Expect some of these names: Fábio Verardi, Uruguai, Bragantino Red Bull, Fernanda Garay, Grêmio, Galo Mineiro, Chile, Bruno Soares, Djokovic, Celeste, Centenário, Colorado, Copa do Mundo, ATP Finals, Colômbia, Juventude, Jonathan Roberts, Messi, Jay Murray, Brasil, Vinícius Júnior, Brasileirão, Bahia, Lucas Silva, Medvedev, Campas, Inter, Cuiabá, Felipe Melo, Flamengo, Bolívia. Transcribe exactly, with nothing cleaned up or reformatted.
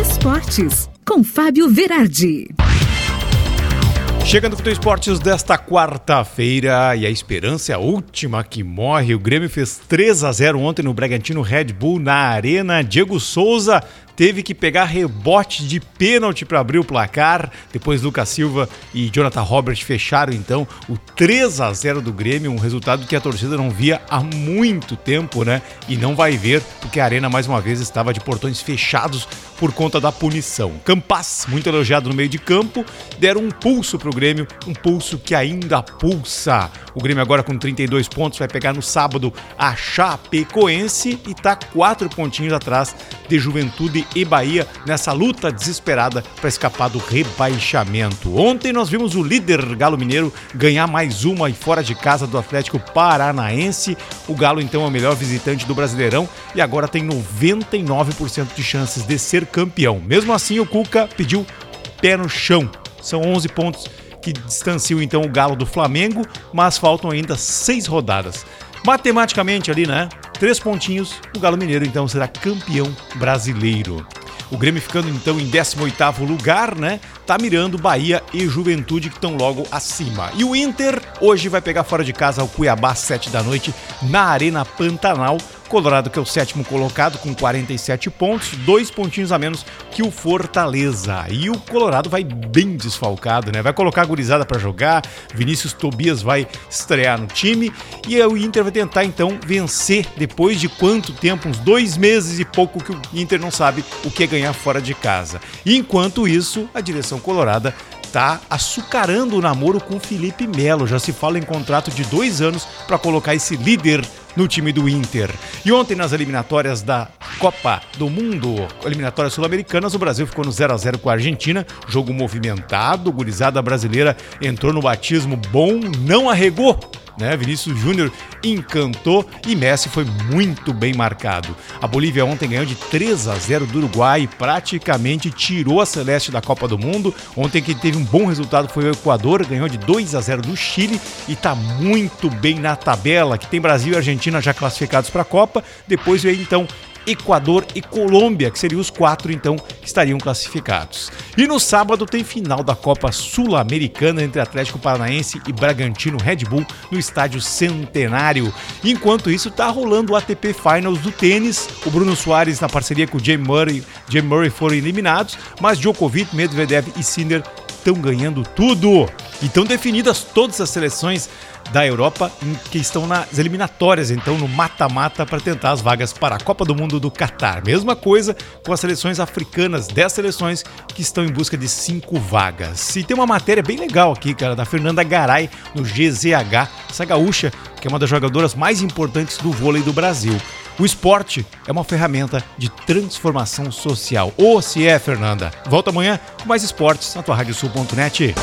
Esportes, com Fábio Verardi. Chega no Futebol Esportes desta quarta-feira e a esperança é a última que morre. O Grêmio fez três a zero ontem no Bragantino Red Bull na Arena. Diego Souza teve que pegar rebote de pênalti para abrir o placar. Depois Lucas Silva e Jonathan Roberts fecharam então o três a zero do Grêmio, um resultado que a torcida não via há muito tempo, né? E não vai ver, porque a Arena mais uma vez estava de portões fechados por conta da punição. Campas, muito elogiado no meio de campo, deram um pulso para o Grêmio, um pulso que ainda pulsa. O Grêmio agora com trinta e dois pontos vai pegar no sábado a Chapecoense e está quatro pontinhos atrás de Juventude e Bahia nessa luta desesperada para escapar do rebaixamento. Ontem nós vimos o líder Galo Mineiro ganhar mais uma e fora de casa do Atlético Paranaense. O Galo então é o melhor visitante do Brasileirão e agora tem noventa e nove por cento de chances de ser campeão. Mesmo assim o Cuca pediu pé no chão. São onze pontos que distanciam então o Galo do Flamengo, mas faltam ainda seis rodadas. Matematicamente ali, né? Três pontinhos, o Galo Mineiro então será campeão brasileiro. O Grêmio ficando então em décimo oitavo lugar, né? Tá mirando Bahia e Juventude que estão logo acima. E o Inter hoje vai pegar fora de casa o Cuiabá às sete da noite na Arena Pantanal. Colorado que é o sétimo colocado com quarenta e sete pontos, dois pontinhos a menos que o Fortaleza. E o Colorado vai bem desfalcado, né? Vai colocar a gurizada para jogar, Vinícius Tobias vai estrear no time e o Inter vai tentar então vencer depois de quanto tempo? Uns dois meses e pouco que o Inter não sabe o que é ganhar fora de casa. E enquanto isso, a direção colorada tá açucarando o namoro com o Felipe Melo. Já se fala em contrato de dois anos para colocar esse líder no time do Inter. E ontem nas eliminatórias da Copa do Mundo, eliminatórias sul-americanas, o Brasil ficou no zero a zero com a Argentina, jogo movimentado, gurizada brasileira entrou no batismo bom, não arregou, né? Vinícius Júnior encantou e Messi foi muito bem marcado. A Bolívia ontem ganhou de três a zero do Uruguai e praticamente tirou a Celeste da Copa do Mundo. Ontem quem teve um bom resultado foi o Equador, ganhou de dois a zero do Chile e tá muito bem na tabela, que tem Brasil e Argentina já classificados para a Copa. Depois veio então Equador e Colômbia, que seriam os quatro, então, que estariam classificados. E no sábado tem final da Copa Sul-Americana entre Atlético Paranaense e Bragantino Red Bull no estádio Centenário. Enquanto isso, tá rolando o A T P Finals do tênis. O Bruno Soares, na parceria com o Jay Murray, Jay Murray foram eliminados, mas Djokovic, Medvedev e Sinner estão ganhando tudo. E estão definidas todas as seleções da Europa que estão nas eliminatórias, então no mata-mata para tentar as vagas para a Copa do Mundo do Catar. Mesma coisa com as seleções africanas, dez seleções que estão em busca de cinco vagas. E tem uma matéria bem legal aqui, cara, da Fernanda Garay no G Z H, essa gaúcha que é uma das jogadoras mais importantes do vôlei do Brasil. O esporte é uma ferramenta de transformação social. Ou se é, Fernanda. Volta amanhã com mais esportes na tua rádio sul ponto net.